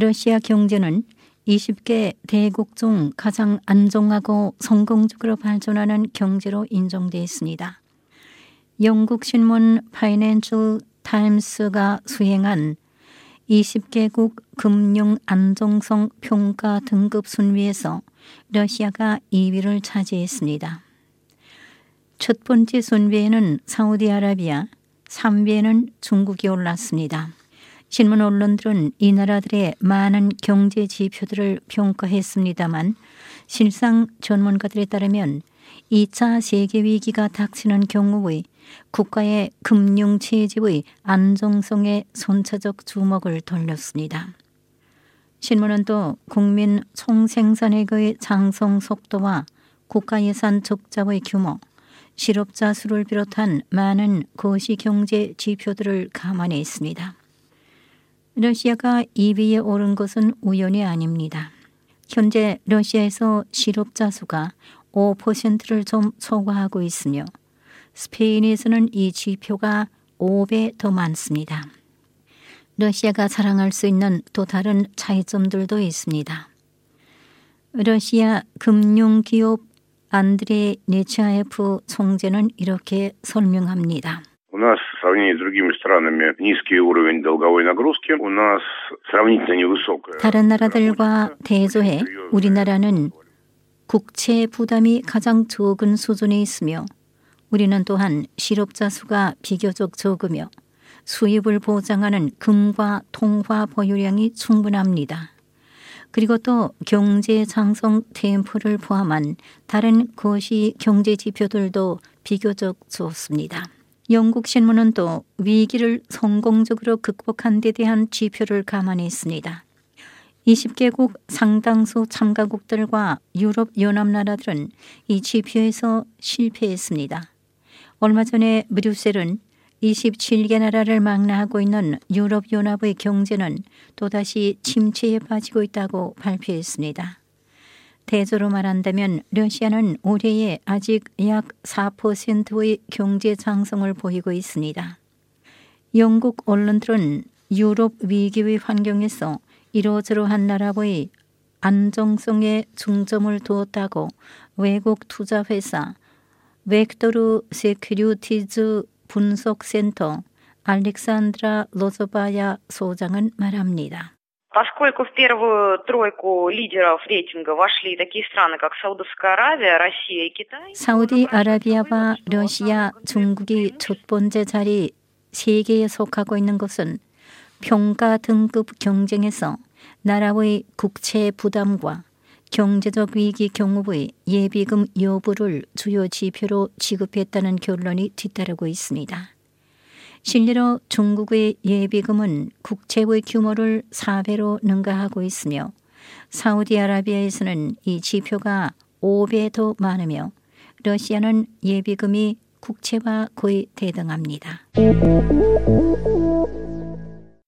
러시아 경제는 20개 대국 중 가장 안정하고 성공적으로 발전하는 경제로 인정돼 있습니다. 영국 신문 파이낸셜 타임스가 수행한 20개국 금융안정성 평가 등급 순위에서 러시아가 2위를 차지했습니다. 첫 번째 순위에는 사우디아라비아, 3위에는 중국이 올랐습니다. 신문 언론들은 이 나라들의 많은 경제 지표들을 평가했습니다만 실상 전문가들에 따르면 2차 세계위기가 닥치는 경우의 국가의 금융체제의 안정성에 손차적 주목을 돌렸습니다. 신문은 또 국민 총생산액의 장성 속도와 국가예산 적자의 규모, 실업자 수를 비롯한 많은 거시경제 지표들을 감안해 있습니다. 러시아가 2위에 오른 것은 우연이 아닙니다. 현재 러시아에서 실업자 수가 5%를 좀 초과하고 있으며 스페인에서는 이 지표가 5배 더 많습니다. 러시아가 자랑할 수 있는 또 다른 차이점들도 있습니다. 러시아 금융기업 안드레 네차에프 총재는 이렇게 설명합니다. У нас в сравнении с другими странами низкий уровень долговой нагрузки, у нас сравнительно невысокая. 다른 나라들과 대조해 우리나라는 국채 부담이 가장 적은 수준에 있으며 우리는 또한 실업자 수가 비교적 적으며 수입을 보장하는 금과 통화 보유량이 충분합니다. 그리고 또 경제 장성 템포를 포함한 다른 거시 경제 지표들도 비교적 좋습니다. 영국 신문은 또 위기를 성공적으로 극복한 데 대한 지표를 감안했습니다. 20개국 상당수 참가국들과 유럽연합 나라들은 이 지표에서 실패했습니다. 얼마 전에 브뤼셀은 27개 나라를 망라하고 있는 유럽연합의 경제는 또다시 침체에 빠지고 있다고 발표했습니다. 대조로 말한다면 러시아는 올해에 아직 약 4%의 경제 장성을 보이고 있습니다. 영국 언론들은 유럽 위기의 환경에서 이러저러한 나라의 안정성에 중점을 두었다고 외국 투자회사 벡터르 세큐리티즈 분석센터 알렉산드라 로즈바야 소장은 말합니다. Поскольку в первую тройку лидеров рейтинга вошли такие страны, как Саудовская Аравия, Россия и Китай. 사우디아라비아와 러시아, 중국이 첫 번째 자리 세 개에 속하고 있는 것은 평가 등급 경쟁에서 나라의 국채 부담과 경제적 위기 경우의 예비금 여부를 주요 지표로 지급했다는 결론이 뒤따르고 있습니다. 실례로 중국의 예비금은 국채의 규모를 4배로 능가하고 있으며 사우디아라비아에서는 이 지표가 5배 더 많으며 러시아는 예비금이 국채와 거의 대등합니다.